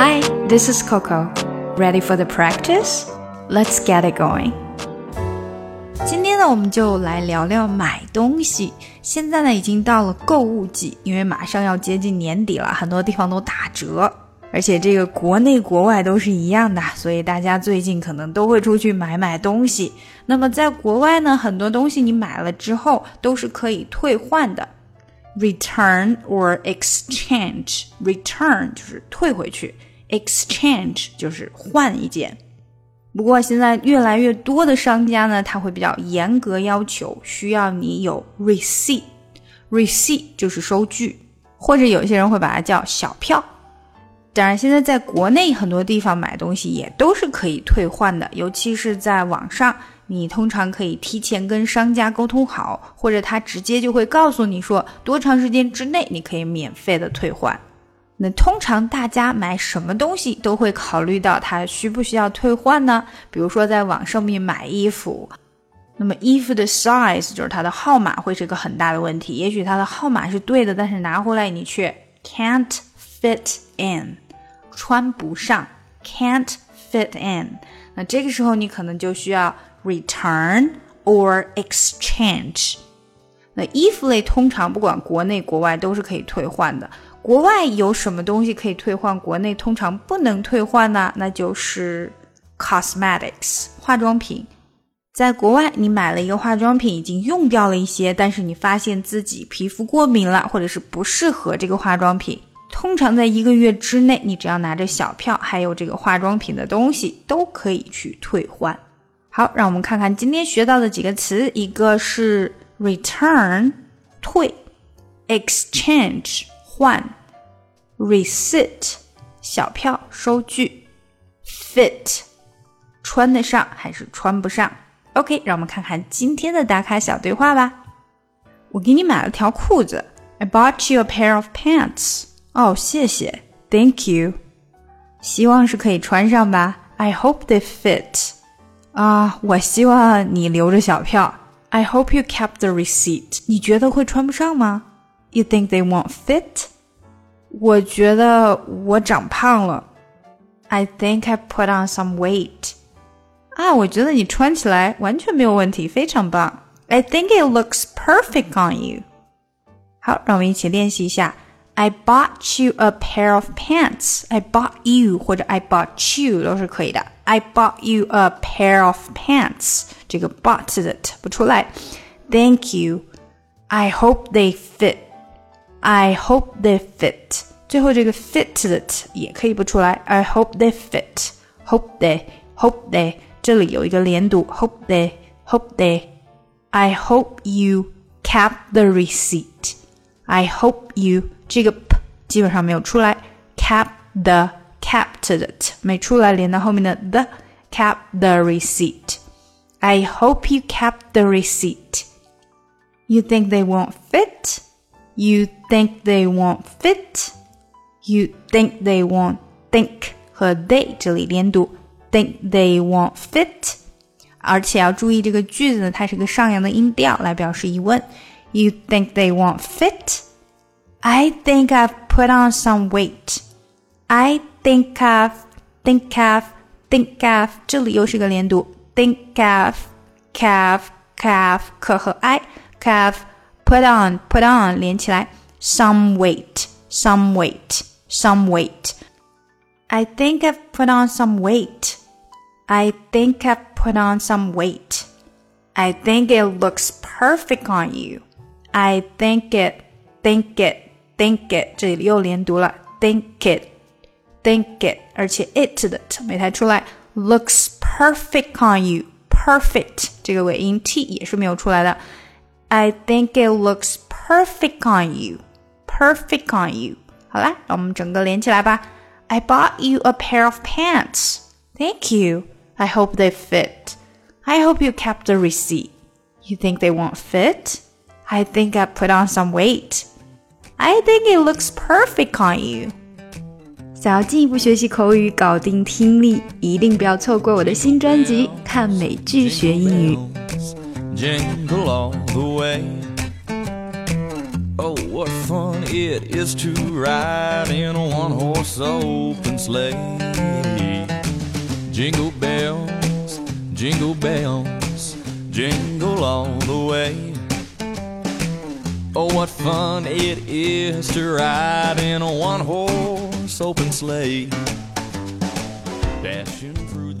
Hi, this is Coco. Ready for the practice? Let's get it going. 今天呢，我们就来聊聊买东西。现在呢，已经到了购物季，因为马上要接近年底了，很多地方都打折，而且这个国内国外都是一样的，所以大家最近可能都会出去买东西。那么在国外呢，很多东西你买了之后都是可以退换的。Return or exchange. Return 就是退回去， exchange 就是换一件。不过现在越来越多的商家呢，他会比较严格要求，需要你有 receipt。receipt 就是收据，或者有些人会把它叫小票。当然现在在国内很多地方买东西也都是可以退换的，尤其是在网上，你通常可以提前跟商家沟通好，或者他直接就会告诉你说多长时间之内你可以免费的退换。那通常大家买什么东西都会考虑到它需不需要退换呢？比如说在网上面买衣服，那么衣服的 size 就是它的号码会是个很大的问题，也许它的号码是对的，但是拿回来你却 can't fit in， 穿不上， can't fit in。 那这个时候你可能就需要return or exchange。 那衣服类通常不管国内国外都是可以退换的，国外有什么东西可以退换，国内通常不能退换呢？那就是 cosmetics， 化妆品。在国外你买了一个化妆品，已经用掉了一些，但是你发现自己皮肤过敏了，或者是不适合这个化妆品，通常在1个月之内，你只要拿着小票还有这个化妆品的东西都可以去退换。好，让我们看看今天学到的几个词，一个是 return 退， exchange 换， receipt 小票收据， fit 穿得上还是穿不上。 OK， 让我们看看今天的打卡小对话吧。我给你买了条裤子， I bought you a pair of pants。 哦，谢谢， Thank you。 希望是可以穿上吧， I hope they fit。我希望你留着小票， I hope you kept the receipt。 你觉得会穿不上吗？ You think they won't fit？ 我觉得我长胖了， I think I put on some weight。 我觉得你穿起来完全没有问题，非常棒， I think it looks perfect on you。 好，让我们一起练习一下， I bought you a pair of pants。 I bought you 或者 I bought you 都是可以的，I bought you a pair of pants， 这个 bought 的 t 不出来。 Thank you， I hope they fit。 I hope they fit， 最后这个 fit 的 t 也可以不出来， I hope they fit。 Hope they 这里有一个连读， Hope they I hope you kept the receipt。 I hope you 这个 p 基本上没有出来， kept the t 没出来，连到后面的 the， kept the receipt。 I hope you kept the receipt。 You think they won't fit？ You think they won't fit？ You think they won't think 和 they 这里连读， think they won't fit。 而且要注意这个句子呢，它是个上扬的音调来表示疑问， You think they won't fit？ I think I've put on some weight。 I think of 这里又是个连读， think of calf 可和 I calf put on 连起来， some weight。 I think I've put on some weight。 I think I've put on some weight。 I think it looks perfect on you。 I think it 这里又连读了， think it 而且 it 的 t 没太出来， looks perfect on you。 perfect 这个尾音 t 也是没有出来的， I think it looks perfect on you。 好啦，让我们整个连起来吧， I bought you a pair of pants。 Thank you， I hope they fit。 I hope you kept the receipt。 You think they won't fit？ I think I put on some weight。 I think it looks perfect on you。想要进一步学习口语，搞定听力，一定不要错过我的新专辑《看美剧学英语》。Jingle all the way, oh what fun it is to ride in a one-horse open sleigh. Jingle bells, jingle bells, jingle all the way. Oh, what fun it is to ride in a one-horse open sleigh, dashing through the